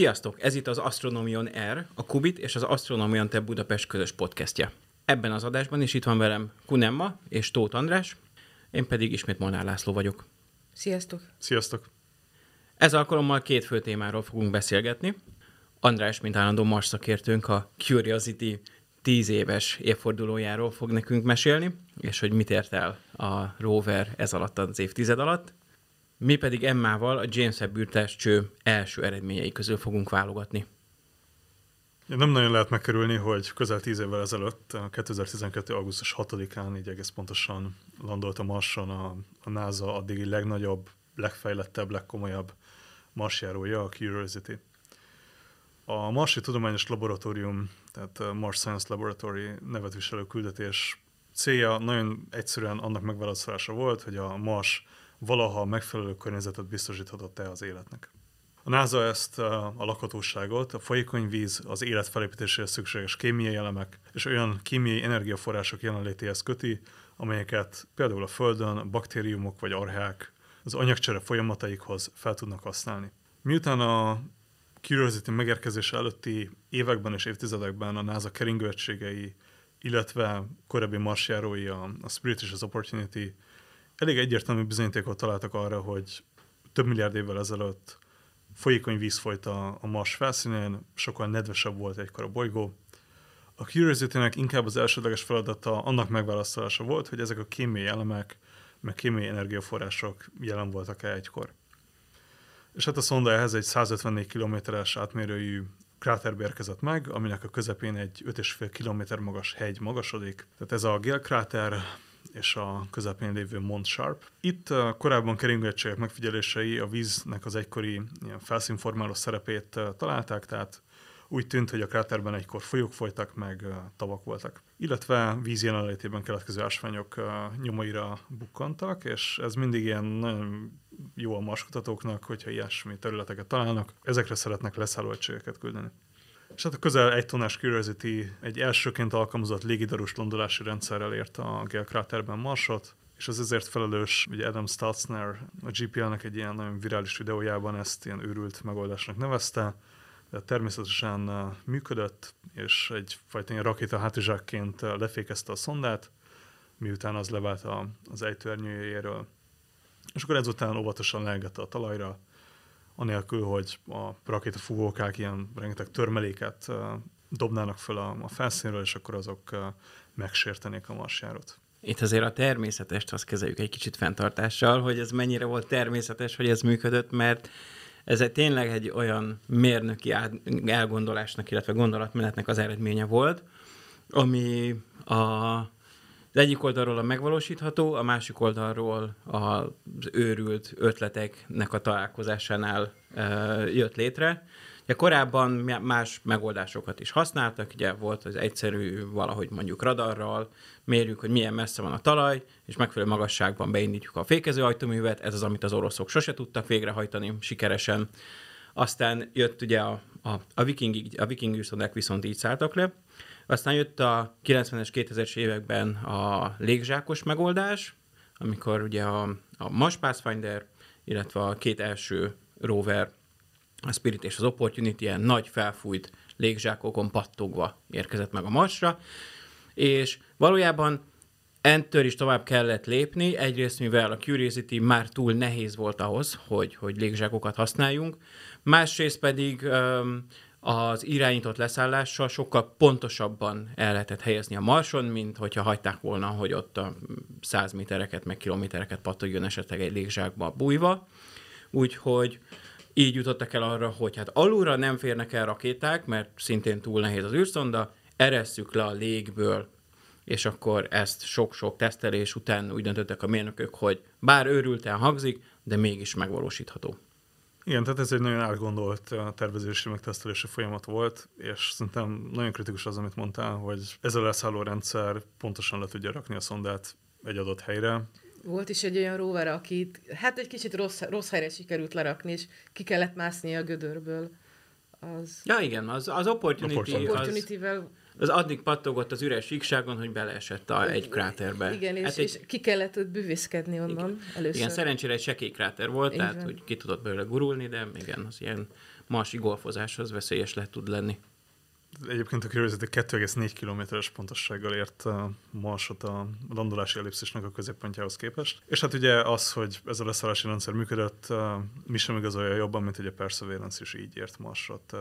Sziasztok! Ez itt az Astronomy on Air, a Qubit és az Astronomy on Tea Budapest közös podcastje. Ebben az adásban is itt van velem Kun Emma és Tóth András, én pedig ismét Molnár László vagyok. Sziasztok! Sziasztok! Ez alkalommal két fő témáról fogunk beszélgetni. András, mint állandó Mars szakértőnk, a Curiosity 10 éves évfordulójáról fog nekünk mesélni, és hogy mit ért el a rover ez alatt az évtized alatt. Mi pedig Emmával a James Webb űrtávcső első eredményei közül fogunk válogatni. Nem nagyon lehet megkerülni, hogy közel 10 évvel ezelőtt, 2012. augusztus 6-án, így egész pontosan landolt a Marson a NASA addigi legnagyobb, legfejlettebb, legkomolyabb marsjárója, a Curiosity. A Marsi Tudományos Laboratórium, tehát a Mars Science Laboratory nevet viselő küldetés célja nagyon egyszerűen annak megválaszolása volt, hogy a Mars valaha megfelelő környezetet biztosíthatott-e az életnek. A NASA ezt a lakhatóságot, a folyékony víz, az élet felépítéséhez szükséges kémiai elemek és olyan kémiai energiaforrások jelenlétéhez köti, amelyeket például a Földön baktériumok vagy archák az anyagcsere folyamataikhoz fel tudnak használni. Miután a Curiosity megérkezése előtti években és évtizedekben a NASA keringőegységei, illetve korábbi marsjárói, a Spirit és az Opportunity elég egyértelmű bizonyítékot találtak arra, hogy több milliárd évvel ezelőtt folyékony víz folyt a Mars felszínén, sokkal nedvesebb volt egykor a bolygó. A Curiosity-nek inkább az elsődleges feladata annak megválasztása volt, hogy ezek a kémiai elemek, meg kémiai energiaforrások jelen voltak-e egykor. És hát a szonda ehhez egy 154 kilométeres átmérőjű kráterbe érkezett meg, aminek a közepén egy 5,5 kilométer magas hegy magasodik. Tehát ez a Gale-kráter és a közepén lévő Mount Sharp. Itt korábban keringőegységek megfigyelései a víznek az egykori ilyen felszínformáló szerepét találták, tehát úgy tűnt, hogy a kráterben egykor folyók folytak, meg tavak voltak. Illetve víz jelenlétében keletkező ásványok nyomaira bukkantak, és ez mindig ilyen nagyon jó a marskutatóknak, hogyha ilyesmi területeket találnak, ezekre szeretnek leszálló egységeket küldeni. És hát a közel egy tonnás Curiosity egy elsőként alkalmazott légidarús landolási rendszerrel ért a Gale-kráterben Marsot, és az ezért felelős, ugye Adam Stolzner a GPL-nek egy ilyen nagyon virális videójában ezt ilyen őrült megoldásnak nevezte, de természetesen működött, és egyfajta ilyen rakéta hátizsákként lefékezte a szondát, miután az levált az ejtőernyőjéről. És akkor ezután óvatosan leengedte a talajra, anélkül, hogy a rakétafúvókák ilyen rengeteg törmeléket dobnának föl a felszínről, és akkor azok megsértenék a marsjárót. Itt azért a természetest azt kezeljük egy kicsit fenntartással, hogy ez mennyire volt természetes, hogy ez működött, mert ez tényleg egy olyan mérnöki elgondolásnak, illetve gondolatmenetnek az eredménye volt, ami az egyik oldalról a megvalósítható, a másik oldalról az őrült ötleteknek a találkozásánál jött létre. Ugye korábban más megoldásokat is használtak, ugye volt az egyszerű, valahogy mondjuk radarral mérjük, hogy milyen messze van a talaj, és megfelelő magasságban beindítjuk a fékezőhajtóművet, ez az, amit az oroszok sose tudtak végrehajtani sikeresen. Aztán jött ugye a viking űrszondák viszont így szálltak le. Aztán jött a 90-es, 2000-es években a légzsákos megoldás, amikor ugye a Mars Pathfinder, illetve a két első rover, a Spirit és az Opportunity ilyen nagy felfújt légzsákokon pattogva érkezett meg a Marsra, és valójában ettől is tovább kellett lépni, egyrészt mivel a Curiosity már túl nehéz volt ahhoz, hogy légzsákokat használjunk, másrészt pedig az irányított leszállással sokkal pontosabban el lehetett helyezni a Marson, mint hogyha hagyták volna, hogy ott a 100 métereket, meg kilométereket pattogjon esetleg egy légzsákba bújva. Úgyhogy így jutottak el arra, hogy hát alulra nem férnek el rakéták, mert szintén túl nehéz az űrszonda, eresszük le a légből, és akkor ezt sok-sok tesztelés után úgy döntöttek a mérnökök, hogy bár őrülten hangzik, de mégis megvalósítható. Igen, tehát ez egy nagyon átgondolt tervezési, megtesztelési folyamat volt, és szerintem nagyon kritikus az, amit mondtál, hogy ez a leszálló rendszer pontosan le tudja rakni a szondát egy adott helyre. Volt is egy olyan rover, akit hát egy kicsit rossz helyre sikerült lerakni, és ki kellett mászni a gödörből. Ja igen, az Opportunity-vel... Az addig pattogott az üres síkságon, hogy beleesett egy kráterbe. Igen, és, hát és ki kellett ott bűvészkedni onnan igen. Először. Igen, szerencsére egy sekély kráter volt, igen. Tehát úgy ki tudott belőle gurulni, de igen, az ilyen marsi golfozáshoz veszélyes tud lenni. Egyébként a Curiosity 2,4 kilométeres pontossággal ért Marsot a landolási ellipszisnek a középpontjához képest. És hát ugye az, hogy ez a leszállási rendszer működött, mi sem igazolja jobban, mint hogy a Perseverance is így ért Marsot,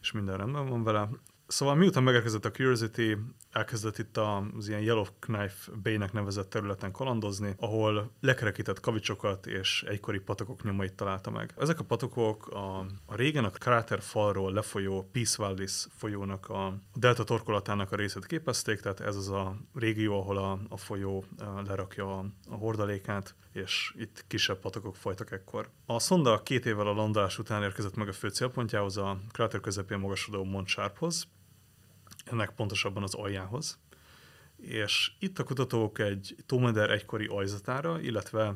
és minden rendben van vele. Szóval miután megérkezett a Curiosity, elkezdett itt az ilyen Yellowknife Bay-nek nevezett területen kalandozni, ahol lekerekített kavicsokat és egykori patakok nyomait találta meg. Ezek a patakok a régen a kráterfalról lefolyó Peace Vallis folyónak a delta torkolatának a részét képezték, tehát ez az a régió, ahol a folyó lerakja a hordalékát, és itt kisebb patakok folytak ekkor. A szonda 2 évvel a landolás után érkezett meg a fő célpontjához, a kráter közepén magasodó Mount Sharphoz, ennek pontosabban az aljához, és itt a kutatók egy tómeder egykori aljzatára, illetve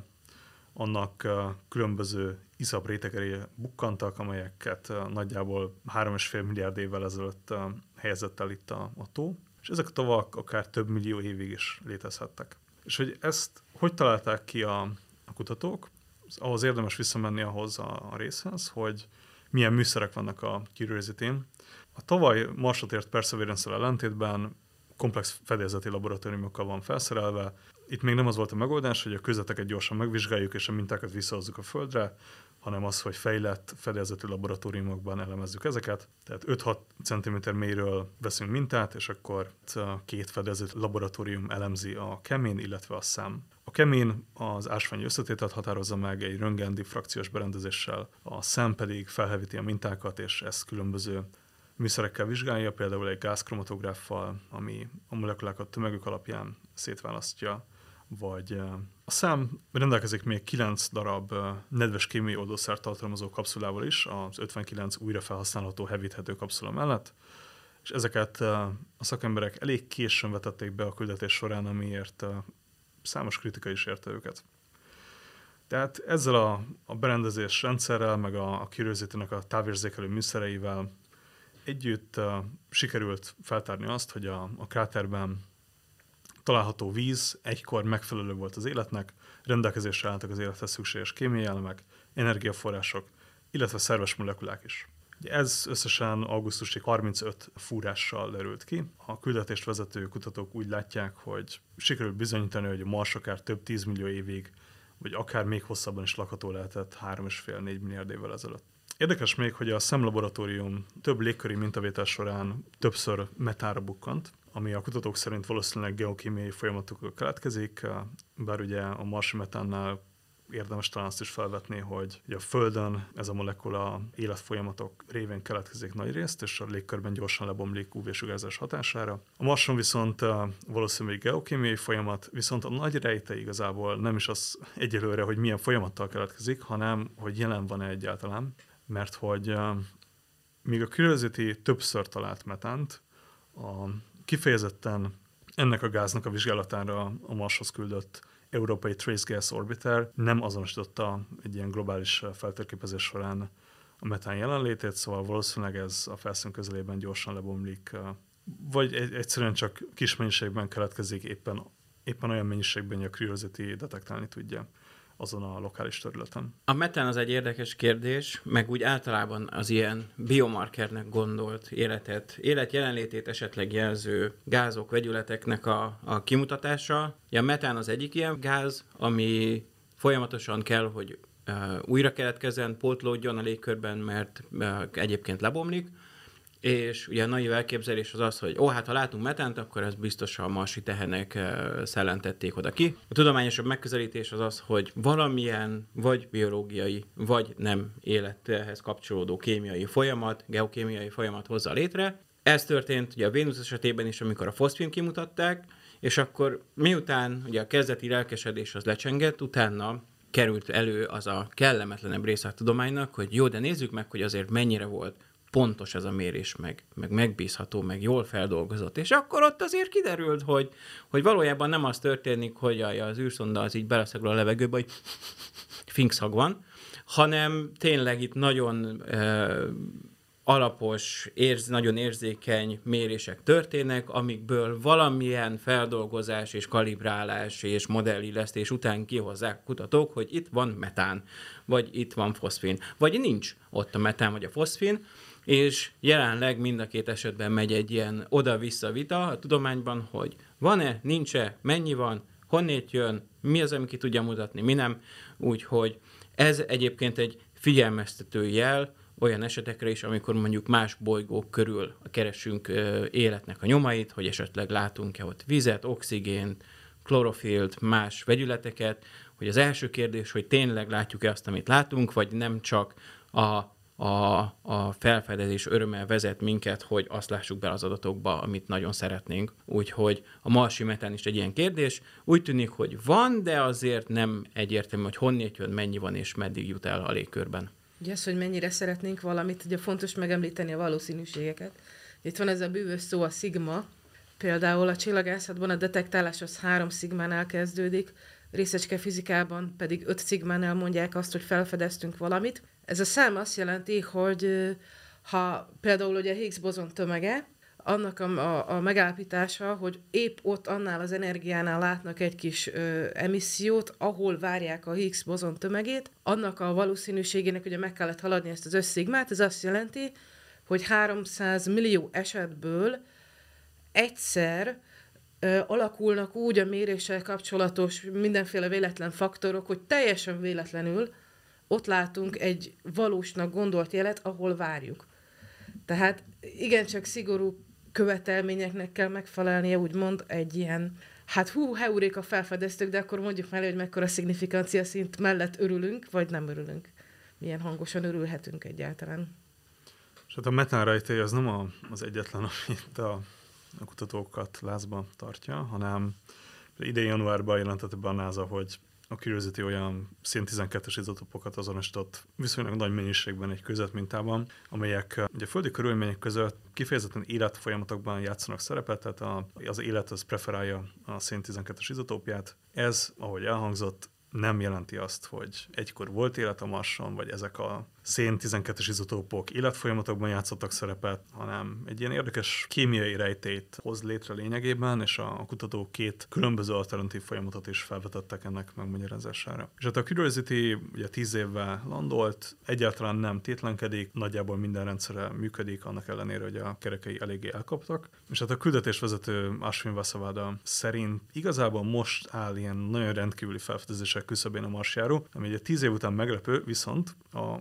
annak különböző iszap rétegeire bukkantak, amelyeket nagyjából 3,5 milliárd évvel ezelőtt helyezett el itt a tó, és ezek a tavak akár több millió évig is létezhettek. És hogy ezt hogy találták ki a kutatók? Ahhoz érdemes visszamenni ahhoz a részhez, hogy milyen műszerek vannak a Curiosity-n. A tavaly Marsot ért Perseverance-el ellentétben komplex fedélzeti laboratóriumokkal van felszerelve. Itt még nem az volt a megoldás, hogy a közleteket gyorsan megvizsgáljuk és a mintákat visszahozzuk a Földre, hanem az, hogy fejlett fedélzeti laboratóriumokban elemezzük ezeket. Tehát 5-6 cm mélyről veszünk mintát, és akkor 2 fedélzeti laboratórium elemzi a kemény, illetve a szám. A kemény az ásványi összetételt határozza meg egy röntgendiffrakciós berendezéssel, a szám pedig felhevíti a mintákat, és ezt különböző műszerekkel vizsgálja, például egy gázkromatográffal, ami a molekulákat tömegük alapján szétválasztja, vagy a szám rendelkezik még 9 darab nedves kémiai oldószert tartalmazó kapszulával is, az 59 újra felhasználható hevíthető kapszula mellett, és ezeket a szakemberek elég későn vetették be a küldetés során, amiért számos kritika is érte őket. Tehát ezzel a berendezés rendszerrel, meg a Curiosity-nek a távérzékelő műszereivel együtt sikerült feltárni azt, hogy a kráterben található víz egykor megfelelő volt az életnek, rendelkezésre álltak az élethez szükséges kémiai elemek, energiaforrások, illetve szerves molekulák is. Ez összesen augusztusig 35 fúrással derült ki. A küldetést vezető kutatók úgy látják, hogy sikerült bizonyítani, hogy a Mars akár több 10 millió évig, vagy akár még hosszabban is lakható lehetett 3,5-4 milliárd évvel ezelőtt. Érdekes még, hogy a SEM laboratórium több légköri mintavétel során többször metánra bukkant, ami a kutatók szerint valószínűleg geokémiai folyamatokkal keletkezik, bár ugye a marsi metánnál érdemes talán azt is felvetni, hogy a Földön ez a molekula életfolyamatok révén keletkezik nagyrészt, és a légkörben gyorsan lebomlik UV-sugárzás hatására. A Marson viszont valószínűleg geokémiai folyamat, viszont a nagy rejtély igazából nem is az egyelőre, hogy milyen folyamattal keletkezik, hanem hogy jelen van-e egyáltalán. Mert hogy míg a Curiosity többször talált metánt, kifejezetten ennek a gáznak a vizsgálatára a Marshoz küldött Európai Trace Gas Orbiter nem azonosította egy ilyen globális feltérképezés során a metán jelenlétét, szóval valószínűleg ez a felszín közelében gyorsan lebomlik, vagy egyszerűen csak kis mennyiségben keletkezik, éppen olyan mennyiségben, hogy a Curiosity detektálni tudja azon a lokális területen. A metán az egy érdekes kérdés, meg úgy általában az ilyen biomarkernek gondolt élet jelenlétét esetleg jelző gázok, vegyületeknek a kimutatása. A metán az egyik ilyen gáz, ami folyamatosan kell, hogy újra keletkezzen, pótlódjon a légkörben, mert egyébként lebomlik, és ugye a naiv elképzelés az az, hogy hát ha látunk metánt, akkor ez biztos a marsi tehenek szellentették oda ki. A tudományosabb megközelítés az az, hogy valamilyen vagy biológiai, vagy nem élethez kapcsolódó kémiai folyamat, geokémiai folyamat hozza létre. Ez történt ugye a Vénusz esetében is, amikor a foszfint kimutatták, és akkor miután ugye a kezdeti lelkesedés az lecsengett, utána került elő az a kellemetlenebb része a tudománynak, hogy jó, de nézzük meg, hogy azért mennyire volt pontos ez a mérés, meg megbízható, meg jól feldolgozott. És akkor ott azért kiderült, hogy valójában nem az történik, hogy az űrszonda az így beleszegül a levegőbe, hogy finkszag van, hanem tényleg itt nagyon alapos, nagyon érzékeny mérések történnek, amikből valamilyen feldolgozás és kalibrálás és modellillesztés után kihozzák kutatók, hogy itt van metán, vagy itt van foszfin, vagy nincs ott a metán vagy a foszfin, és jelenleg mind a két esetben megy egy ilyen oda-vissza vita a tudományban, hogy van-e, nincs-e, mennyi van, honnét jön, mi az, ami ki tudja mutatni, mi nem, úgyhogy ez egyébként egy figyelmeztető jel olyan esetekre is, amikor mondjuk más bolygók körül keresünk életnek a nyomait, hogy esetleg látunk-e ott vizet, oxigént, klorofilt, más vegyületeket, hogy az első kérdés, hogy tényleg látjuk-e azt, amit látunk, vagy nem csak a felfedezés örömmel vezet minket, hogy azt lássuk be az adatokba, amit nagyon szeretnénk. Úgyhogy a marsi metán is egy ilyen kérdés. Úgy tűnik, hogy van, de azért nem egyértelmű, hogy honnét jön, mennyi van és meddig jut el a légkörben. Ugye az, hogy mennyire szeretnénk valamit, ugye fontos megemlíteni a valószínűségeket. Itt van ez a bűvös szó, a szigma. Például a csillagászatban a detektálás az 3 szigmánál kezdődik, részecske fizikában pedig 5 szigmánál mondják azt, hogy felfedeztünk valamit. Ez a szám azt jelenti, hogy ha például ugye a Higgs bozon tömege, annak a megállapítása, hogy épp ott annál az energiánál látnak egy kis emissziót, ahol várják a Higgs bozon tömegét, annak a valószínűségének ugye meg kellett haladni ezt az 5 szigmát, ez azt jelenti, hogy 300 millió esetből egyszer alakulnak úgy a méréssel kapcsolatos mindenféle véletlen faktorok, hogy teljesen véletlenül ott látunk egy valósnak gondolt jelet, ahol várjuk. Tehát igencsak szigorú követelményeknek kell megfelelnie, úgymond egy ilyen, hát heuréka felfedeztük, de akkor mondjuk mellé, hogy mekkora szignifikancia szint mellett örülünk, vagy nem örülünk. Milyen hangosan örülhetünk egyáltalán. És hát a metánrejtély az nem az egyetlen, amit a kutatókat lázban tartja, hanem idén januárban jelentette be a NASA, hogy a Curiosity olyan szén-12-es izotopokat azonosított viszonylag nagy mennyiségben egy kőzetmintában, amelyek ugye földi körülmények között kifejezetten életfolyamatokban játszanak szerepet, tehát az élet az preferálja a szén-12-es izotópját. Ez, ahogy elhangzott, nem jelenti azt, hogy egykor volt élet a Marson, vagy ezek a szén-12-es izotópok életfolyamatokban játszottak szerepet, hanem egy ilyen érdekes kémiai rejtélyt hoz létre lényegében, és a kutatók 2 különböző alternatív folyamatot is felvetettek ennek megmagyarázására. És hát a Curiosity ugye 10 évvel landolt, egyáltalán nem tétlenkedik, nagyjából minden rendszere működik, annak ellenére, hogy a kerekei eléggé elkaptak. És hát a küldetésvezető Ashwin Vassavada szerint igazából most áll ilyen nagyon rendkívüli felfedezések küszöbén a Marsjáró, ami ugye 10 év után meglepő, viszont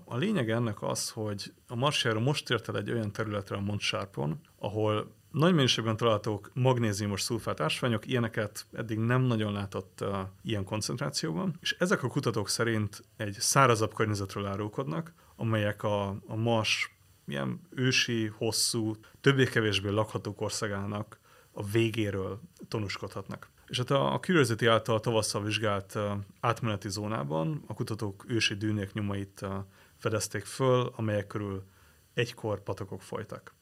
a lényeg ennek az, hogy a Marsjára most ért el egy olyan területre a Mount Sharpon, ahol nagy mennyiségben találhatók magnéziumos szulfát ásványok, ilyeneket eddig nem nagyon látott ilyen koncentrációban, és ezek a kutatók szerint egy szárazabb környezetről árulkodnak, amelyek a Mars ilyen ősi, hosszú, többé-kevésbé lakható országának a végéről tanúskodhatnak. És hát a Curiosity által tavasszal vizsgált átmeneti zónában a kutatók ősi dűnék nyomait fedezték föl, amelyek körül egykor patakok folytak.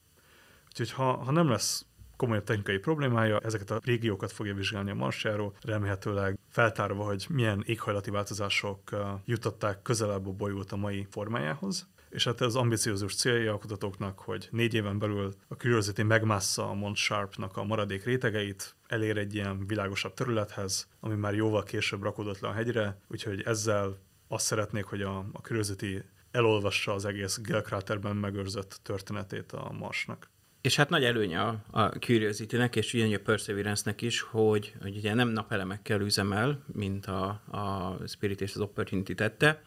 Úgyhogy ha nem lesz komolyabb technikai problémája, ezeket a régiókat fogja vizsgálni a Marsjáró, remélhetőleg feltárva, hogy milyen éghajlati változások jutották közelebb a bolygót a mai formájához. És hát ez ambiciózus célja a kutatóknak, hogy 4 éven belül a Curiosity megmássza a Mount Sharpnak a maradék rétegeit, elér egy ilyen világosabb területhez, ami már jóval később rakódott le a hegyre, úgyhogy ezzel azt szeretnék, hogy a Curiosity elolvassa az egész Gale-kráterben megőrzött történetét a Marsnak. És hát nagy előnye a Curiosity-nek, és ugyanúgy a Perseverance-nek is, hogy ugye nem napelemekkel üzemel, mint a Spirit és az Opportunity tette.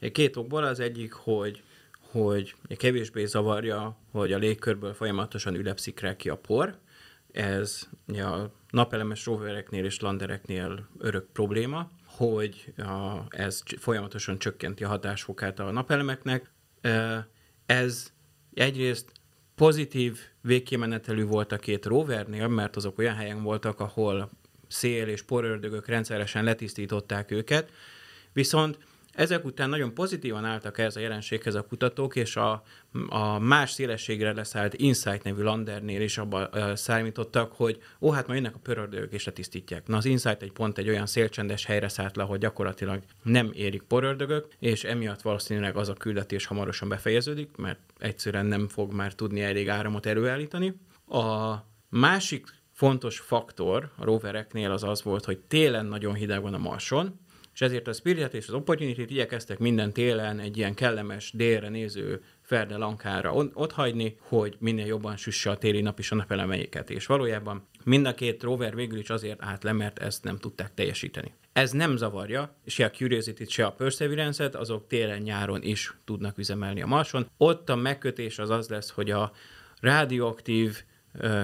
2 okból az egyik, hogy kevésbé zavarja, hogy a légkörből folyamatosan ülepszik rá ki a por. Ez a napelemes rovereknél és landereknél örök probléma, hogy ez folyamatosan csökkenti a hatásfokát a napelemeknek. Ez egyrészt pozitív végkimenetelű volt a 2 rovernél, mert azok olyan helyen voltak, ahol szél és porördögök rendszeresen letisztították őket, viszont Ezek után nagyon pozitívan álltak ehhez a jelenséghez a kutatók, és a más szélességre leszállt Insight nevű landernél is abba számítottak, hogy hát majd jönnek a pöröldők és letisztítják. Na az Insight pont egy olyan szélcsendes helyre szállt le, hogy gyakorlatilag nem érik pöröldögök, és emiatt valószínűleg az a küldetés hamarosan befejeződik, mert egyszerűen nem fog már tudni elég áramot előállítani. A másik fontos faktor a rovereknél az volt, hogy télen nagyon hideg van a Marson, és ezért a Spirit és az Opportunity-t igyekeztek minden télen egy ilyen kellemes, délre néző ferde lankára otthagyni, hogy minél jobban süsse a téli nap is a napelemeiket. És valójában mind a két rover végül is azért állt le, mert ezt nem tudták teljesíteni. Ez nem zavarja, se a Curiosity-t, se a Perseverance-et, azok télen-nyáron is tudnak üzemelni a Marson. Ott a megkötés az lesz, hogy a radioaktív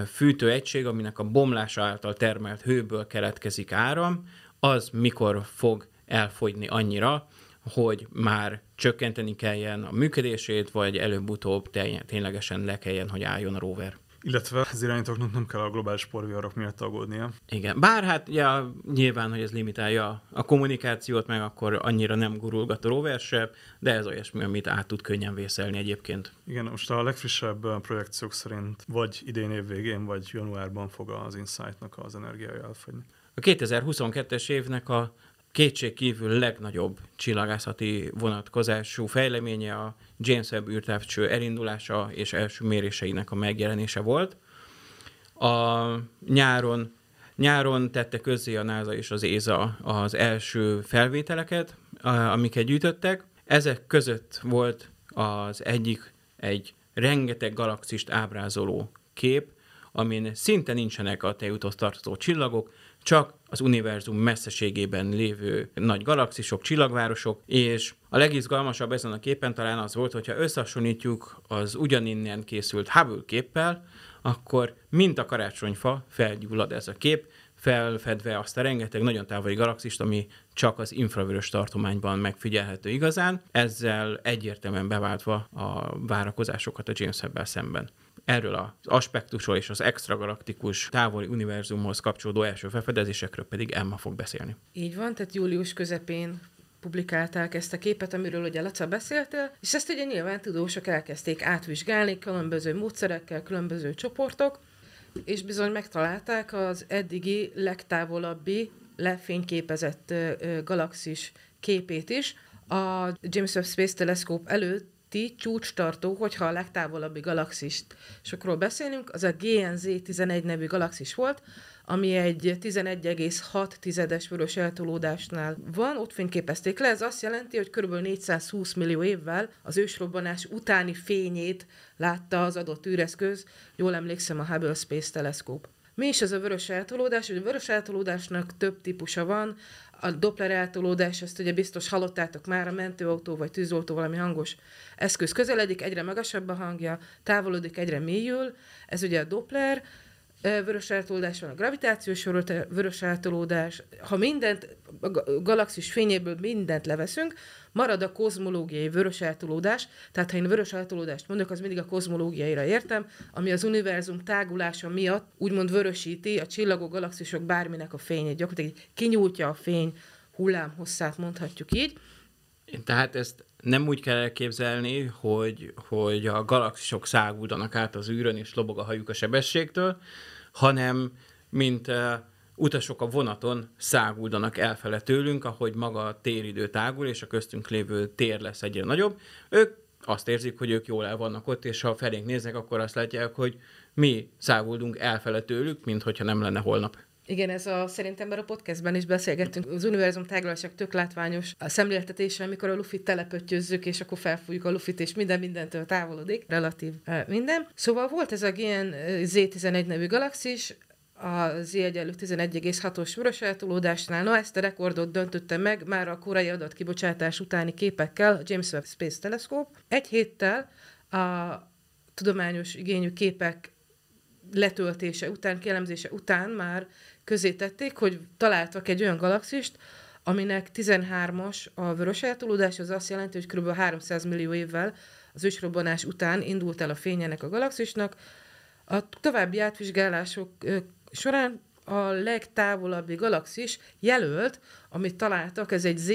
fűtőegység, aminek a bomlása által termelt hőből keletkezik áram, az mikor fog elfogyni annyira, hogy már csökkenteni kelljen a működését, vagy előbb-utóbb ténylegesen le kelljen, hogy álljon a rover. Illetve az irányítóknak nem kell a globális porviharok miatt aggódnia. Igen, bár nyilván, hogy ez limitálja a kommunikációt, meg akkor annyira nem gurulgat a rover se, de ez olyasmi, amit át tud könnyen vészelni egyébként. Igen, most a legfrissebb projekciók szerint vagy idén év végén, vagy januárban fog az Insight-nak az energiája elfogyni. A 2022-es évnek a kétségkívül legnagyobb csillagászati vonatkozású fejleménye a James Webb űrtávcső elindulása és első méréseinek a megjelenése volt. A nyáron tette közzé a NASA és az ESA az első felvételeket, amiket gyűjtöttek. Ezek között volt az egyik egy rengeteg galaxist ábrázoló kép, amin szinte nincsenek a tejúthoz tartozó csillagok, csak az univerzum messzeségében lévő nagy galaxisok, csillagvárosok, és a legizgalmasabb ezen a képen talán az volt, hogyha összehasonlítjuk az ugyaninnen készült Hubble képpel, akkor mint a karácsonyfa felgyullad ez a kép, felfedve azt a rengeteg nagyon távoli galaxist, ami csak az infravörös tartományban megfigyelhető igazán, ezzel egyértelműen beváltva a várakozásokat a James Webb-el szemben. Erről az aspektusról és az extragalaktikus távoli univerzumhoz kapcsolódó első felfedezésekről pedig Emma fog beszélni. Így van, tehát július közepén publikálták ezt a képet, amiről ugye Laca beszéltél, és ezt ugye nyilván tudósok elkezdték átvizsgálni különböző módszerekkel, különböző csoportok, és bizony megtalálták az eddigi legtávolabbi lefényképezett galaxis képét is. A James Webb Space Telescope előtt csúcstartó, hogyha a legtávolabbi galaxisokról beszélünk, az a GN-z11 nevű galaxis volt, ami egy 11,6-es vörös eltolódásnál van, ott fényképezték le, ez azt jelenti, hogy kb. 420 millió évvel az ősrobbanás utáni fényét látta az adott űreszköz, jól emlékszem a Hubble Space Telescope. Mi is ez a vörös eltolódás? A vörös eltolódásnak több típusa van, a Doppler eltolódás, ezt ugye biztos hallottátok már, a mentőautó vagy tűzoltó valami hangos eszköz közeledik, egyre magasabb a hangja, távolodik, egyre mélyül, ez ugye a Doppler, vörös eltolódás van a gravitációs vörös eltolódás, ha mindent, a galaxis fényéből mindent leveszünk, marad a kozmológiai vörös eltolódás, tehát ha én vörös eltolódást mondok, az mindig a kozmológiaira értem, ami az univerzum tágulása miatt úgymond vörösíti a csillagok, galaxisok bárminek a fényét, gyakorlatilag kinyújtja a fény hullámhosszát, mondhatjuk így. Tehát ezt nem úgy kell elképzelni, hogy a galaxisok száguldanak át az űrön, és lobog a hajuk a sebességtől, hanem mint utasok a vonaton száguldanak elfele tőlünk, ahogy maga a téridő tágul, és a köztünk lévő tér lesz egyre nagyobb. Ők azt érzik, hogy ők jól el vannak ott, és ha felénk néznek, akkor azt látják, hogy mi száguldunk elfele tőlük, mint hogyha nem lenne holnap. Igen, ez szerintem már a podcastben is beszélgettünk. Az univerzum tágulásának tök látványos a szemléltetése, amikor a lufit telepöttyözzük, és akkor felfújjuk a lufit, és mindentől távolodik, relatív minden. Szóval volt ez a GN-z11 nevű galaxis, a Z1 11,6-os vörös eltolódásnál, ezt a rekordot döntötte meg már a korai adatkibocsátás utáni képekkel a James Webb Space Telescope. Egy héttel a tudományos igényű képek letöltése után, kielemzése után már közé tették, hogy találtak egy olyan galaxist, aminek 13-as a vörös eltolódás, az azt jelenti, hogy kb. 300 millió évvel az ősrobbanás után indult el a fényének a galaxisnak. A további átvizsgálások során a legtávolabbi galaxis jelölt, amit találtak, ez egy Z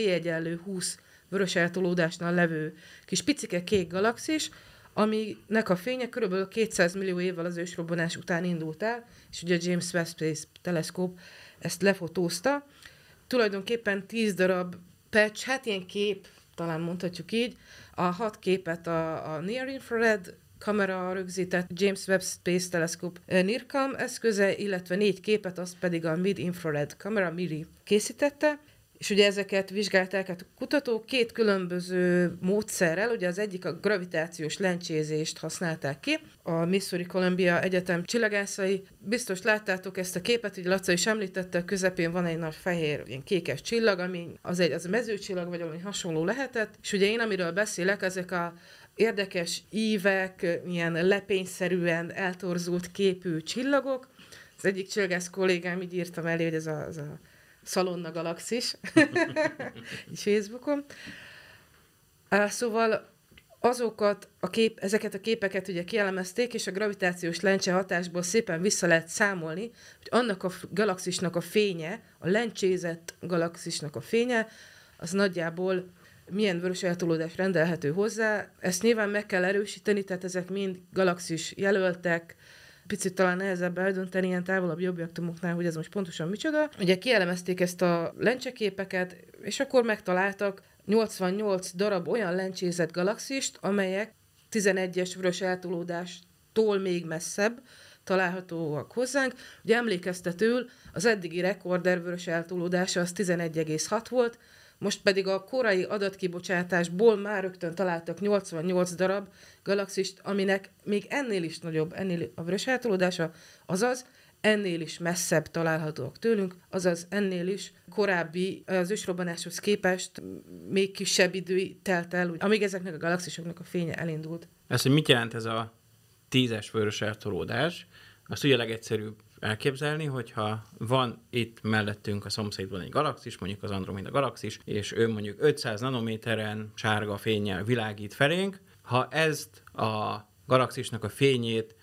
20 vörös eltolódásnál levő kis picike kék galaxis, aminek a fénye körülbelül 200 millió évvel az ősrobbanás után indult el, és ugye a James Webb Space Telescope ezt lefotózta. Tulajdonképpen 10 darab patch, hát ilyen kép, talán mondhatjuk így, a 6 képet a Near Infrared kamera rögzített, James Webb Space Telescope NIRCam eszköze, illetve 4 képet, az pedig a Mid Infrared kamera MIRI készítette, és ugye ezeket vizsgálták a kutatók 2 különböző módszerrel, ugye az egyik a gravitációs lencsézést használták ki, a Missouri-Columbia Egyetem csillagászai. Biztos láttátok ezt a képet, ugye Laca is említette, a közepén van egy nagy fehér, ilyen kékes csillag, ami az a mezőcsillag, vagy valami hasonló lehetett, és ugye én amiről beszélek, ezek a érdekes ívek, ilyen lepényszerűen eltorzult képű csillagok. Az egyik csillagász kollégám így írtam elé, hogy ez az a Szalonna galaxis Facebookon. Szóval ezeket a képeket ugye kielemezték, és a gravitációs lencse hatásból szépen vissza lehet számolni, hogy annak a galaxisnak a fénye, a lencsézett galaxisnak a fénye, az nagyjából milyen vörös eltolódás rendelhető hozzá. Ezt nyilván meg kell erősíteni, tehát ezek mind galaxis jelöltek, picit talán nehezebb eldönteni ilyen távolabb jobb objektumoknál, hogy ez most pontosan micsoda. Ugye kielemezték ezt a lencseképeket, és akkor megtaláltak 88 darab olyan lencsézett galaxist, amelyek 11-es vörös eltolódástól még messzebb találhatóak hozzánk. Ugye emlékeztetőül az eddigi rekorder vörös eltolódása az 11,6 volt, most pedig a korai adatkibocsátásból már rögtön találtak 88 darab galaxist, aminek még ennél is nagyobb, ennél a vörös eltolódása, azaz ennél is messzebb találhatóak tőlünk, azaz ennél is korábbi, az ősrobbanáshoz képest még kisebb idő telt el, amíg ezeknek a galaxisoknak a fénye elindult. Ez, hogy mit jelent ez a 10-es vörös eltolódás, azt ugye legegyszerűbb elképzelni, hogyha van itt mellettünk a szomszédban egy galaxis, mondjuk az Andromeda galaxis, és ő mondjuk 500 nanométeren sárga fénnyel világít felénk, ha ezt a galaxisnak a fényét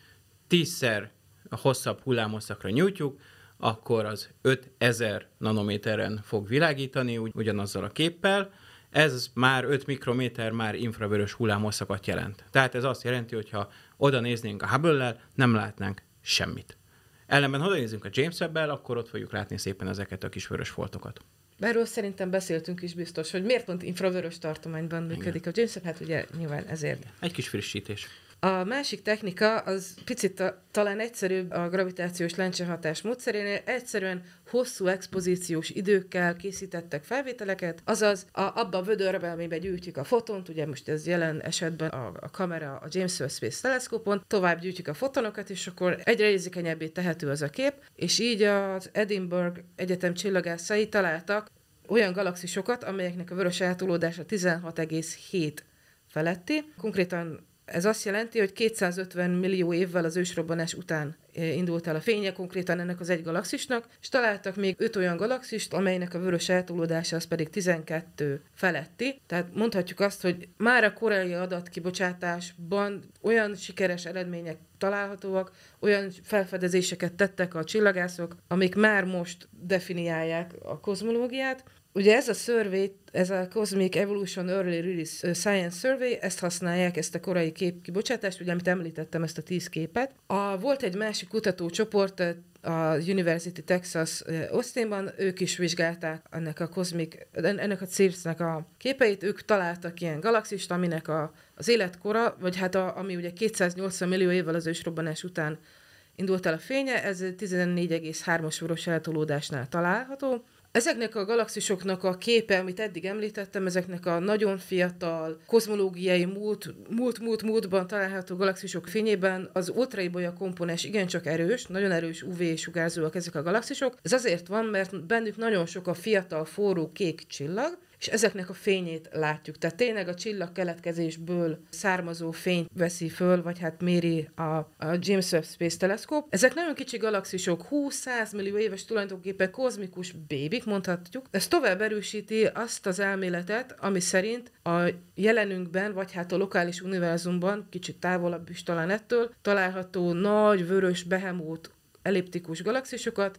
10-szer hosszabb hullámosszakra nyújtjuk, akkor az 5000 nanométeren fog világítani ugyanazzal a képpel. Ez már 5 mikrométer már infravörös hullámosszakat jelent. Tehát ez azt jelenti, hogy ha oda néznénk a Hubble-lel, nem látnánk semmit. Ellenben, ha nézzünk a James Webb-el, akkor ott fogjuk látni szépen ezeket a kis vörös foltokat. Erről szerintem beszéltünk is biztos, hogy miért pont infravörös tartományban működik a James Webb, hát ugye nyilván ezért. Egy kis frissítés. A másik technika az picit talán egyszerűbb a gravitációs lencsehatás módszerénél, egyszerűen hosszú expozíciós időkkel készítettek felvételeket, azaz abba a vödörbe, amiben gyűjtjük a fotont, ugye most ez jelen esetben a kamera a James Webb Space Teleszkópon, tovább gyűjtjük a fotonokat, és akkor egyre érzékenyebbé tehető az a kép, és így az Edinburgh Egyetem csillagászai találtak olyan galaxisokat, amelyeknek a vörös eltolódása 16,7 feletti. Konkrétan ez azt jelenti, hogy 250 millió évvel az ősrobbanás után indult el a fénye konkrétan ennek az egy galaxisnak, és találtak még 5 olyan galaxist, amelynek a vörös eltolódása az pedig 12 feletti. Tehát mondhatjuk azt, hogy már a korai adatkibocsátásban olyan sikeres eredmények találhatóak, olyan felfedezéseket tettek a csillagászok, amik már most definiálják a kozmológiát. Ugye ez a survey, ez a Cosmic Evolution Early Release Science Survey, ezt használják, ezt a korai képkibocsátást, ugye amit említettem, ezt a 10 képet. Volt egy másik kutatócsoport a University of Texas Austinban, ők is vizsgálták ennek a CIRS-nek a képeit, ők találtak ilyen galaxist, aminek az életkora, vagy hát ami ugye 280 millió évvel az ősrobbanás után indult el a fénye, ez 14,3-os vörös eltolódásnál található. Ezeknek a galaxisoknak a képe, amit eddig említettem, ezeknek a nagyon fiatal, kozmológiai múltban található galaxisok fényében az ultraibolya komponens igencsak erős, nagyon erős UV-sugárzóak ezek a galaxisok. Ez azért van, mert bennük nagyon sok a fiatal, forró, kék csillag, és ezeknek a fényét látjuk. Tehát tényleg a csillagkeletkezésből származó fényt veszi föl, vagy hát méri a James Webb Space Telescope. Ezek nagyon kicsi galaxisok, 20-100 millió éves, tulajdonképpen kozmikus bébik, mondhatjuk. Ez tovább erősíti azt az elméletet, ami szerint a jelenünkben, vagy hát a lokális univerzumban, kicsit távolabb is talán ettől, található nagy, vörös, behemót, elliptikus galaxisokat,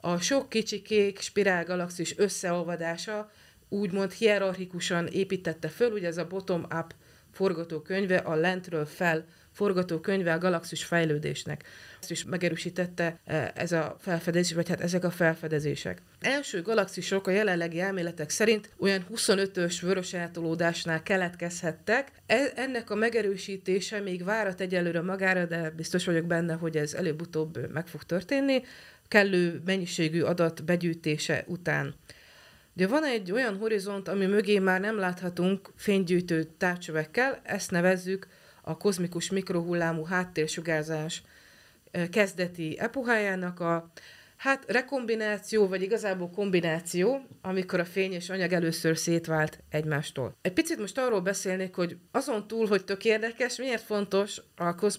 a sok kicsi kék spirálgalaxis összeolvadása úgymond hierarchikusan építette föl, ugye ez a bottom-up forgatókönyve, a lentről fel forgatókönyve a galaxis fejlődésnek. Ezt is megerősítette ez a felfedezés, vagy hát ezek a felfedezések. Első galaxisok a jelenlegi elméletek szerint olyan 25-ös vörös eltolódásnál keletkezhettek. Ennek a megerősítése még várat egyelőre magára, de biztos vagyok benne, hogy ez előbb-utóbb meg fog történni, kellő mennyiségű adat begyűjtése után. De van egy olyan horizont, ami mögé már nem láthatunk fénygyűjtő távcsövekkel, ezt nevezzük a kozmikus mikrohullámú háttérsugárzás kezdeti epohájának a rekombináció, vagy igazából kombináció, amikor a fény és anyag először szétvált egymástól. Egy picit most arról beszélnék, hogy azon túl, hogy tök érdekes, miért fontos,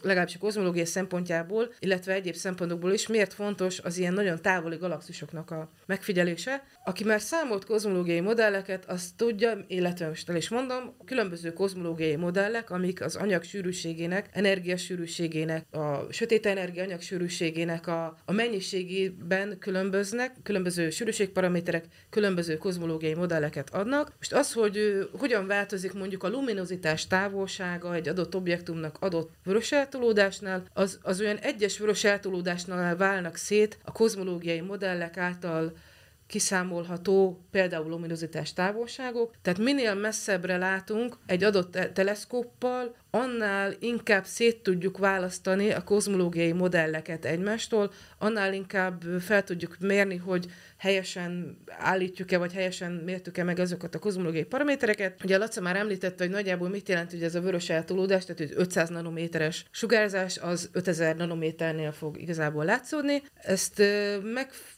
legalábbis a kozmológia szempontjából, illetve egyéb szempontokból is, miért fontos az ilyen nagyon távoli galaxisoknak a megfigyelése. Aki már számolt kozmológiai modelleket, azt tudja, illetve most el is mondom, különböző kozmológiai modellek, amik az anyag sűrűségének, energiasűrűségének, a sötét energia anyagsűrűségének a mennyiségi különböznek, különböző sűrűségparaméterek, különböző kozmológiai modelleket adnak. Most az, hogy hogyan változik mondjuk a luminozitás távolsága egy adott objektumnak adott vörös eltolódásnál, az olyan egyes vörös eltolódásnál válnak szét a kozmológiai modellek által kiszámolható például luminozitás távolságok. Tehát minél messzebbre látunk egy adott teleszkóppal, annál inkább szét tudjuk választani a kozmológiai modelleket egymástól, annál inkább fel tudjuk mérni, hogy helyesen állítjuk-e, vagy helyesen mértük-e meg azokat a kozmológiai paramétereket. Ugye a Laca már említette, hogy nagyjából mit jelent, hogy ez a vörös eltolódás, tehát hogy 500 nanométeres sugárzás, az 5000 nanométernél fog igazából látszódni. Ezt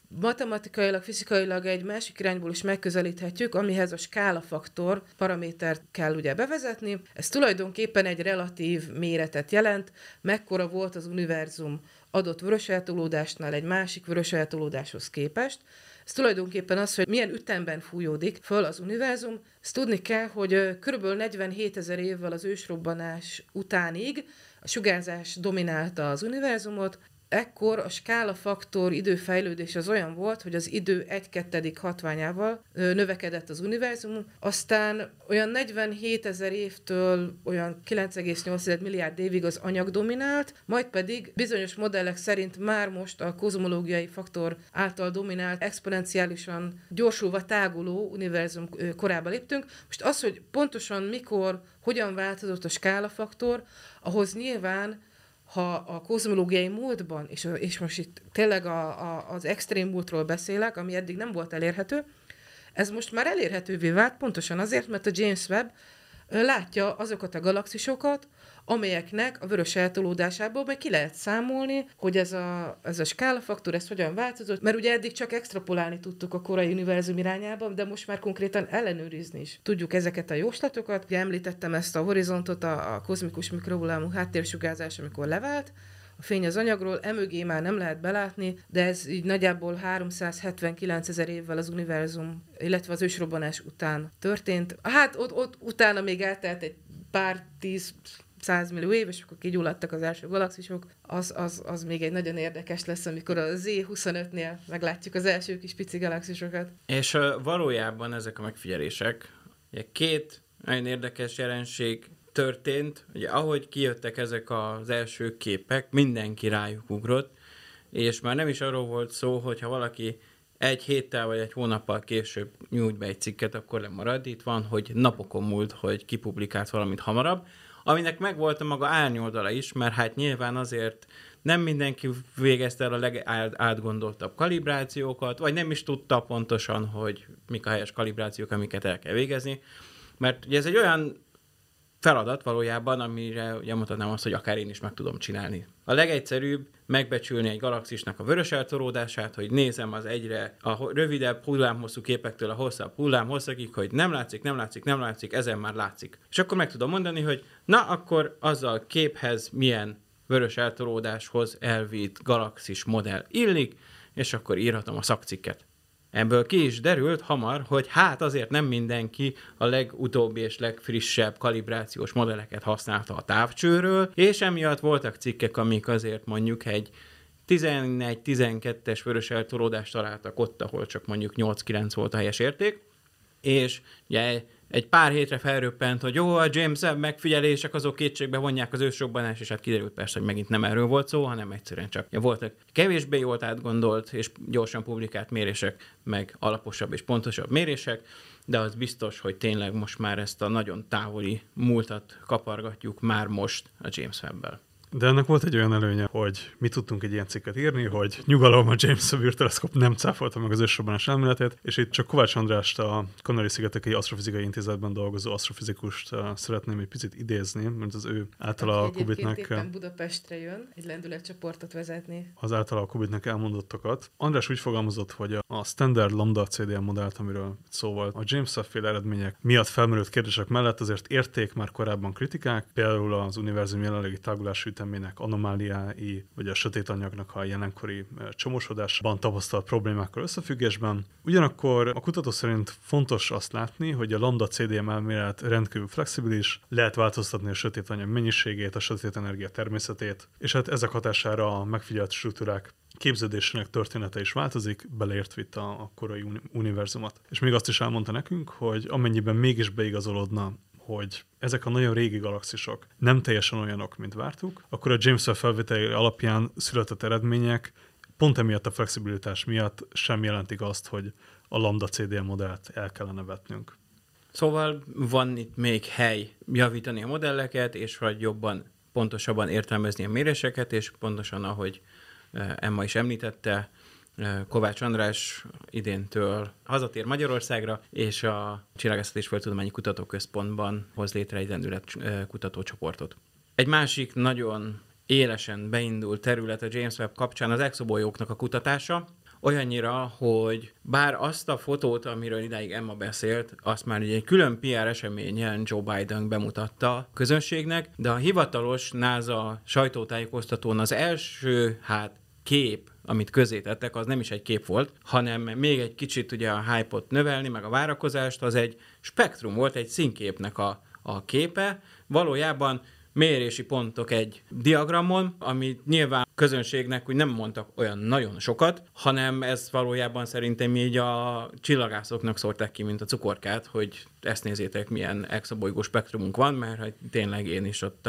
matematikailag, fizikailag egy másik irányból is megközelíthetjük, amihez a skálafaktor paramétert kell ugye bevezetni. Ez tulajdonképpen egy relatív méretet jelent, mekkora volt az univerzum adott vörös eltolódásnál egy másik vörös eltolódáshoz képest. Ez tulajdonképpen az, hogy milyen ütemben fújódik föl az univerzum. Ezt tudni kell, hogy kb. 47 ezer évvel az ősrobbanás utánig a sugárzás dominálta az univerzumot. Ekkor a skálafaktor időfejlődés az olyan volt, hogy az idő 1/2. Hatványával növekedett az univerzum, aztán olyan 47 ezer évtől olyan 9,8 milliárd évig az anyag dominált, majd pedig bizonyos modellek szerint már most a kozmológiai faktor által dominált, exponenciálisan gyorsulva táguló univerzum korába léptünk. Most az, hogy pontosan mikor, hogyan változott a skálafaktor, ahhoz nyilván, ha a kozmológiai múltban, és most itt tényleg az extrém múltról beszélek, ami eddig nem volt elérhető, ez most már elérhetővé vált pontosan azért, mert a James Webb látja azokat a galaxisokat, amelyeknek a vörös eltolódásából meg ki lehet számolni, hogy ez a skálafaktor, ez hogyan változott, mert ugye eddig csak extrapolálni tudtuk a korai univerzum irányában, de most már konkrétan ellenőrizni is tudjuk ezeket a jóslatokat. Ugye említettem ezt a horizontot, a kozmikus mikrohullámú háttérsugárzás, amikor levált a fény az anyagról, emögé már nem lehet belátni, de ez így nagyjából 379 ezer évvel az univerzum, illetve az ősrobbanás után történt. Hát ott utána még eltelt egy pár 100 millió év, és akkor kigyulladtak az első galaxisok, az még egy nagyon érdekes lesz, amikor a Z25-nél meglátjuk az első kis pici galaxisokat. És valójában ezek a megfigyelések, ugye két nagyon érdekes jelenség történt, ugye ahogy kijöttek ezek az első képek, mindenki rájuk ugrott, és már nem is arról volt szó, hogy ha valaki egy héttel vagy egy hónappal később nyújt be egy cikket, akkor lemarad. Itt van, hogy napokon múlt, hogy kipublikált valamit hamarabb, aminek megvolt a maga árnyoldala is, mert hát nyilván azért nem mindenki végezte el a legátgondoltabb kalibrációkat, vagy nem is tudta pontosan, hogy mik a helyes kalibrációk, amiket el kell végezni, mert ugye ez egy olyan feladat valójában, amire ugye mutatnám azt, hogy akár én is meg tudom csinálni. A legegyszerűbb megbecsülni egy galaxisnak a vörös eltolódását, hogy nézem az a rövidebb hullámhosszú képektől a hosszabb hullámhosszakig, hogy nem látszik, ezen már látszik. És akkor meg tudom mondani, hogy na akkor azzal a képhez milyen vörös eltolódáshoz elvitt galaxis modell illik, és akkor írhatom a szakcikket. Ebből ki is derült hamar, hogy hát azért nem mindenki a legutóbbi és legfrissebb kalibrációs modelleket használta a távcsőről, és emiatt voltak cikkek, amik azért mondjuk egy 11-12-es vörös eltolódást találtak ott, ahol csak mondjuk 8-9 volt a helyes érték, és ugye egy pár hétre felröppent, hogy jó, a James Webb megfigyelések azok kétségbe vonják az ősrobbanást, és hát kiderült persze, hogy megint nem erről volt szó, hanem egyszerűen csak voltak kevésbé jól átgondolt és gyorsan publikált mérések, meg alaposabb és pontosabb mérések, de az biztos, hogy tényleg most már ezt a nagyon távoli múltat kapargatjuk már most a James Webb-bel. De ennek volt egy olyan előnye, hogy mi tudtunk egy ilyen cikket írni, hogy nyugalom, a James Webb űrteleszkóp nem cáfolta meg az ősrobbanás elméletét, és itt csak Kovács Andrást, a Kanári-szigeteki astrofizikai Intézetben dolgozó asztrofizikust szeretném egy picit idézni, mert az ő általa a Qubitnek... Éppen Budapestre jön egy lendületcsoportot vezetni. Az általa a Qubitnek elmondottakat. András úgy fogalmazott, hogy a standard lambda CDM modellt, amiről szó volt, a James Webb-féle eredmények miatt felmerült kérdések mellett azért érték már korábban kritikák, például az univerzum jelenlegi tágulási ütemének anomáliái, vagy a sötét anyagnak a jelenkori csomósodásban tapasztalt problémákkal összefüggésben. Ugyanakkor a kutató szerint fontos azt látni, hogy a lambda CDM elmélet rendkívül flexibilis, lehet változtatni a sötét anyag mennyiségét, a sötét energia természetét, és hát ezek hatására a megfigyelt struktúrák képződésének története is változik, beleértve itt a korai univerzumot. És még azt is elmondta nekünk, hogy amennyiben mégis beigazolódna, hogy ezek a nagyon régi galaxisok nem teljesen olyanok, mint vártuk, akkor a James Webb felvételi alapján született eredmények pont emiatt a flexibilitás miatt sem jelentik azt, hogy a lambda CDM modellt el kellene vetnünk. Szóval van itt még hely javítani a modelleket, és vagy jobban, pontosabban értelmezni a méréseket, és pontosan, ahogy Emma is említette, Kovács András idéntől hazatér Magyarországra, és a Csillagászati és Földtudományi Kutatóközpontban hoz létre egy lendületkutatócsoportot. Egy másik nagyon élesen beindult terület a James Webb kapcsán az exobolyóknak a kutatása, olyannyira, hogy bár azt a fotót, amiről idáig Emma beszélt, azt már egy külön PR eseményen Joe Biden bemutatta a közönségnek, de a hivatalos NASA sajtótájékoztatón az első, kép, amit közzétettek, az nem is egy kép volt, hanem még egy kicsit ugye a hype-ot növelni, meg a várakozást, az egy spektrum volt, egy színképnek a képe. Valójában mérési pontok egy diagramon, amit nyilván közönségnek úgy nem mondtak olyan nagyon sokat, hanem ez valójában szerintem így a csillagászoknak szórták ki, mint a cukorkát, hogy ezt nézzétek, milyen exobolygó spektrumunk van, mert hát tényleg én is ott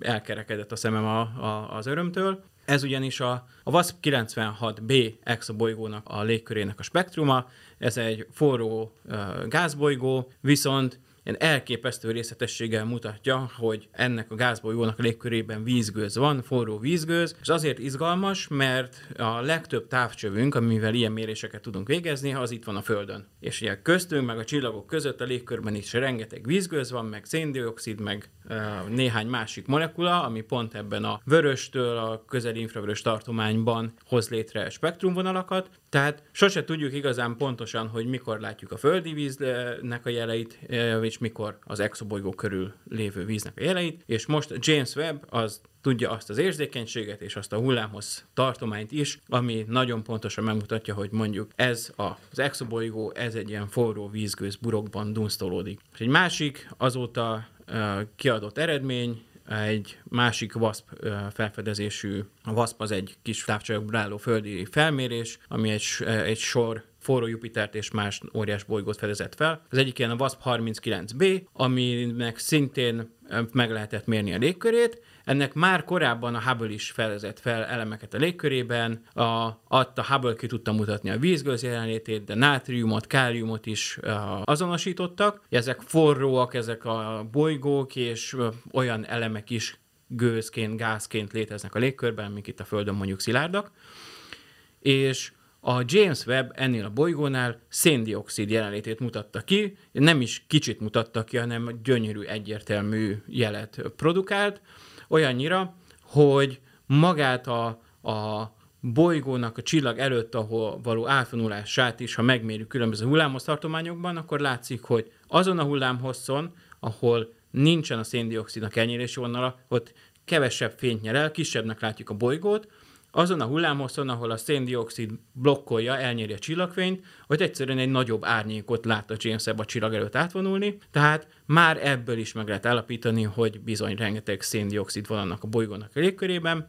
elkerekedett a szemem az örömtől. Ez ugyanis a WASP-96b exobolygónak a légkörének a spektruma, ez egy forró gázbolygó, viszont ilyen elképesztő részletességgel mutatja, hogy ennek a gázbolygónak a légkörében vízgőz van, forró vízgőz, és azért izgalmas, mert a legtöbb távcsövünk, amivel ilyen méréseket tudunk végezni, az itt van a Földön. És ugye köztünk, meg a csillagok között a légkörben is rengeteg vízgőz van, meg széndioxid, meg néhány másik molekula, ami pont ebben a vöröstől a közeli infravörös tartományban hoz létre spektrumvonalakat, tehát sose tudjuk igazán pontosan, hogy mikor látjuk a földi víznek a jeleit, és mikor az exobolygó körül lévő víznek a jeleit, és most James Webb az tudja azt az érzékenységet és azt a hullámhossz tartományt is, ami nagyon pontosan megmutatja, hogy mondjuk ez az exobolygó, ez egy ilyen forró vízgőz burokban dunsztolódik. És egy másik azóta kiadott eredmény, egy másik WASP felfedezésű, a WASP az egy kis távcsövekből álló földi felmérés, ami egy sor forró Jupitert és más óriás bolygót fedezett fel. Az egyik ilyen a WASP 39b, aminek szintén meg lehetett mérni a légkörét. Ennek már korábban a Hubble is fedezett fel elemeket a légkörében, a Hubble ki tudta mutatni a vízgőz jelenlétét, de nátriumot, káliumot is azonosítottak. Ezek forróak, ezek a bolygók, és olyan elemek is gőzként, gázként léteznek a légkörben, mik itt a Földön mondjuk szilárdak. És a James Webb ennél a bolygónál széndioxid jelenlétét mutatta ki, nem is kicsit mutatta ki, hanem gyönyörű, egyértelmű jelet produkált, olyannyira, hogy magát a bolygónak a csillag előtt, ahol való átvonulását is, ha megmérjük különböző hullámhossz tartományokban, akkor látszik, hogy azon a hullámhosszon, ahol nincsen a széndioxidnak elnyérési vonala, ott kevesebb fényt nyer el, kisebbnek látjuk a bolygót, azon a hullámhosszon, ahol a széndioxid blokkolja, elnyeri a csillagfényt, hogy egyszerűen egy nagyobb árnyékot lát a James Webb a csillag előtt átvonulni, tehát már ebből is meg lehet állapítani, hogy bizony rengeteg széndioxid van annak a bolygónak a légkörében,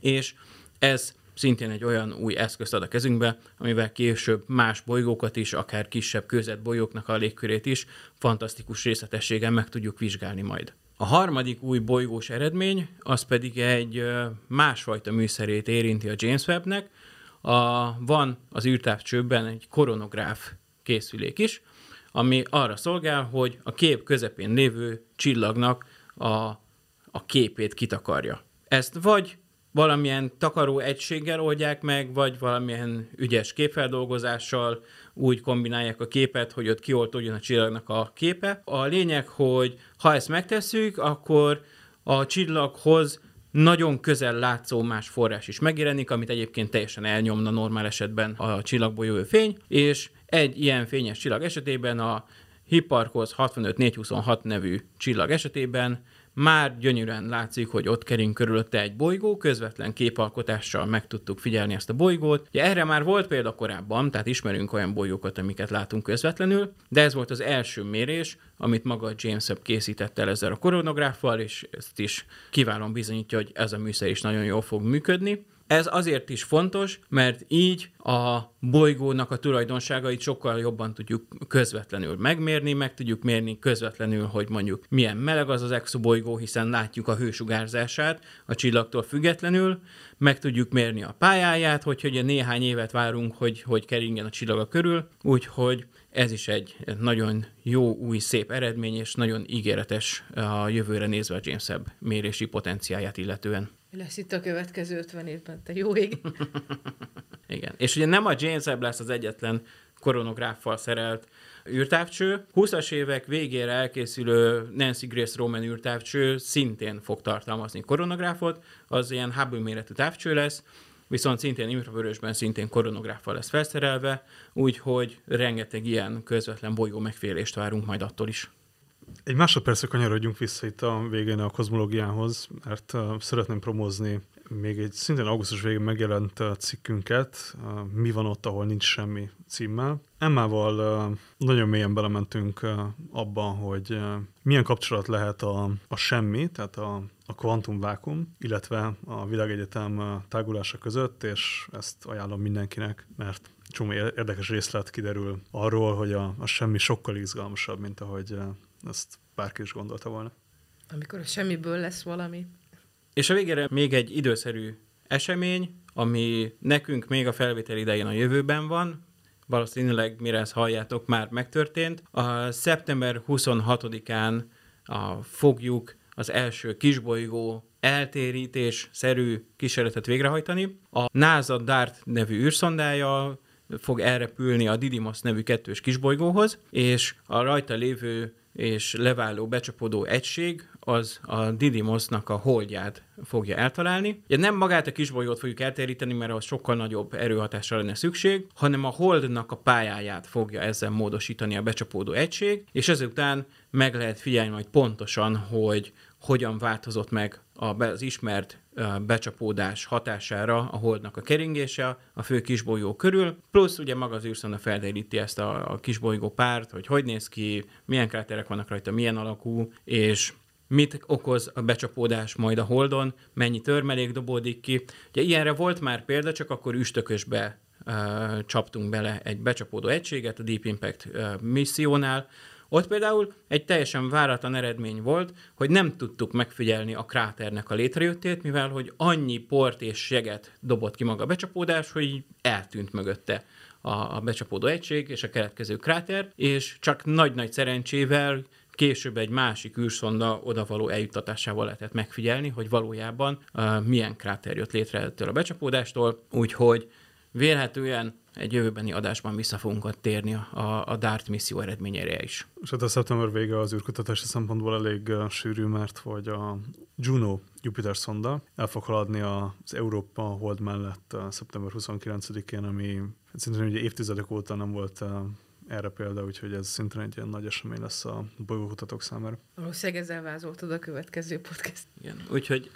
és ez szintén egy olyan új eszközt ad a kezünkbe, amivel később más bolygókat is, akár kisebb kőzetbolygóknak a légkörét is fantasztikus részletességgel meg tudjuk vizsgálni majd. A harmadik új bolygós eredmény, az pedig egy másfajta műszerét érinti a James Webbnek. Van az űrtávcsőben egy koronográf készülék is, ami arra szolgál, hogy a kép közepén lévő csillagnak a képét kitakarja. Ezt vagy valamilyen takaró egységgel oldják meg, vagy valamilyen ügyes képfeldolgozással úgy kombinálják a képet, hogy ott kioltódjon a csillagnak a képe. A lényeg, hogy ha ezt megtesszük, akkor a csillaghoz nagyon közel látszó más forrás is megjelenik, amit egyébként teljesen elnyomna normál esetben a csillagból jövő fény, és egy ilyen fényes csillag esetében a Hipparchos 65426 nevű csillag esetében már gyönyörűen látszik, hogy ott kering körülötte egy bolygó, közvetlen képalkotással meg tudtuk figyelni ezt a bolygót. Ugye erre már volt példa korábban, tehát ismerünk olyan bolygókat, amiket látunk közvetlenül, de ez volt az első mérés, amit maga James Webb készített el ezzel a koronográffal, és ezt is kiválóan bizonyítja, hogy ez a műszer is nagyon jól fog működni. Ez azért is fontos, mert így a bolygónak a tulajdonságait sokkal jobban tudjuk közvetlenül megmérni, meg tudjuk mérni közvetlenül, hogy mondjuk milyen meleg az az exobolygó, hiszen látjuk a hősugárzását a csillagtól függetlenül, meg tudjuk mérni a pályáját, hogy ugye néhány évet várunk, hogy keringen a csillaga körül, úgyhogy ez is egy nagyon jó, új, szép eredmény, és nagyon ígéretes a jövőre nézve a James Webb mérési potenciáját illetően. Lesz itt a következő 50 évben, te jó ég. Igen. És ugye nem a James Webb lesz az egyetlen koronográffal szerelt űrtávcső. 20-as évek végére elkészülő Nancy Grace Roman űrtávcső szintén fog tartalmazni koronográfot, az ilyen Hubble méretű távcső lesz, viszont szintén infravörösben szintén koronográffal lesz felszerelve, úgyhogy rengeteg ilyen közvetlen bolygó megfélést várunk majd attól is. Egy másodpercre kanyarodjunk vissza itt a végén a kozmológiához, mert szeretném promózni még egy szintén augusztus végén megjelent cikkünket, Mi van ott, ahol nincs semmi címmel. Emmával nagyon mélyen belementünk abban, hogy milyen kapcsolat lehet a semmi, tehát a kvantumvákum, illetve a világegyetem tágulása között, és ezt ajánlom mindenkinek, mert csomó érdekes részlet kiderül arról, hogy a semmi sokkal izgalmasabb, mint ahogy ezt bárki is gondolta volna. Amikor a semmiből lesz valami. És a végére még egy időszerű esemény, ami nekünk még a felvétel idején a jövőben van, valószínűleg mire ezt halljátok, már megtörtént. A szeptember 26-án fogjuk az első kisbolygó eltérítés-szerű kísérletet végrehajtani. A NASA DART nevű űrszondája fog elrepülni a Didymos nevű kettős kisbolygóhoz, és a rajta lévő és leváló becsapódó egység az a Didymosnak a holdját fogja eltalálni. Ugye nem magát a kisbolygót fogjuk eltéríteni, mert az sokkal nagyobb erőhatásra lenne szükség, hanem a holdnak a pályáját fogja ezzel módosítani a becsapódó egység, és ezután meg lehet figyelni majd pontosan, hogy hogyan változott meg az ismert becsapódás hatására a holdnak a keringése a fő kisbolygó körül, plusz ugye maga az űrszonda felderíti ezt a kisbolygó párt, hogy néz ki, milyen kráterek vannak rajta, milyen alakú, és mit okoz a becsapódás majd a holdon, mennyi törmelék dobódik ki. Ugye ilyenre volt már példa, csak akkor üstökösbe csaptunk bele egy becsapódó egységet a Deep Impact missziónál. Ott például egy teljesen váratlan eredmény volt, hogy nem tudtuk megfigyelni a kráternek a létrejöttét, mivel hogy annyi port és jeget dobott ki maga a becsapódás, hogy eltűnt mögötte a becsapódó egység és a keletkező kráter, és csak nagy-nagy szerencsével később egy másik űrszonda odavaló eljuttatásával lehetett megfigyelni, hogy valójában milyen kráter jött létre ettől a becsapódástól, úgyhogy vélhetően egy jövőbeni adásban vissza fogunk ott térni a DART misszió eredményére is. És hát a szeptember vége az űrkutatási szempontból elég sűrű, mert hogy a Juno Jupiter szonda el fog haladni az Európa hold mellett szeptember 29-én, ami szintén ugye évtizedek óta nem volt erre példa, úgyhogy ez szintén egy ilyen nagy esemény lesz a bolygókutatók számára. Valószínűleg ezzel vázoltad a következő podcast. Igen, úgyhogy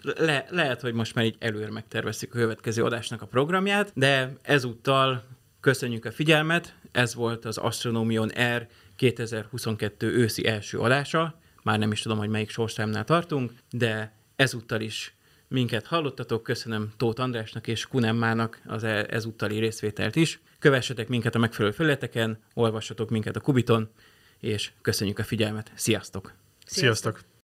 lehet, hogy most már így előre megtervezzük a következő adásnak a programját, de ezúttal köszönjük a figyelmet, ez volt az Astronomy on Air 2022 őszi első adása, már nem is tudom, hogy melyik sorszámnál tartunk, de ezúttal is minket hallottatok, köszönöm Tóth Andrásnak és Kun Emmának az ezúttali részvételt is. Kövessetek minket a megfelelő felületeken, olvassatok minket a Qubiton, és köszönjük a figyelmet. Sziasztok! Sziasztok!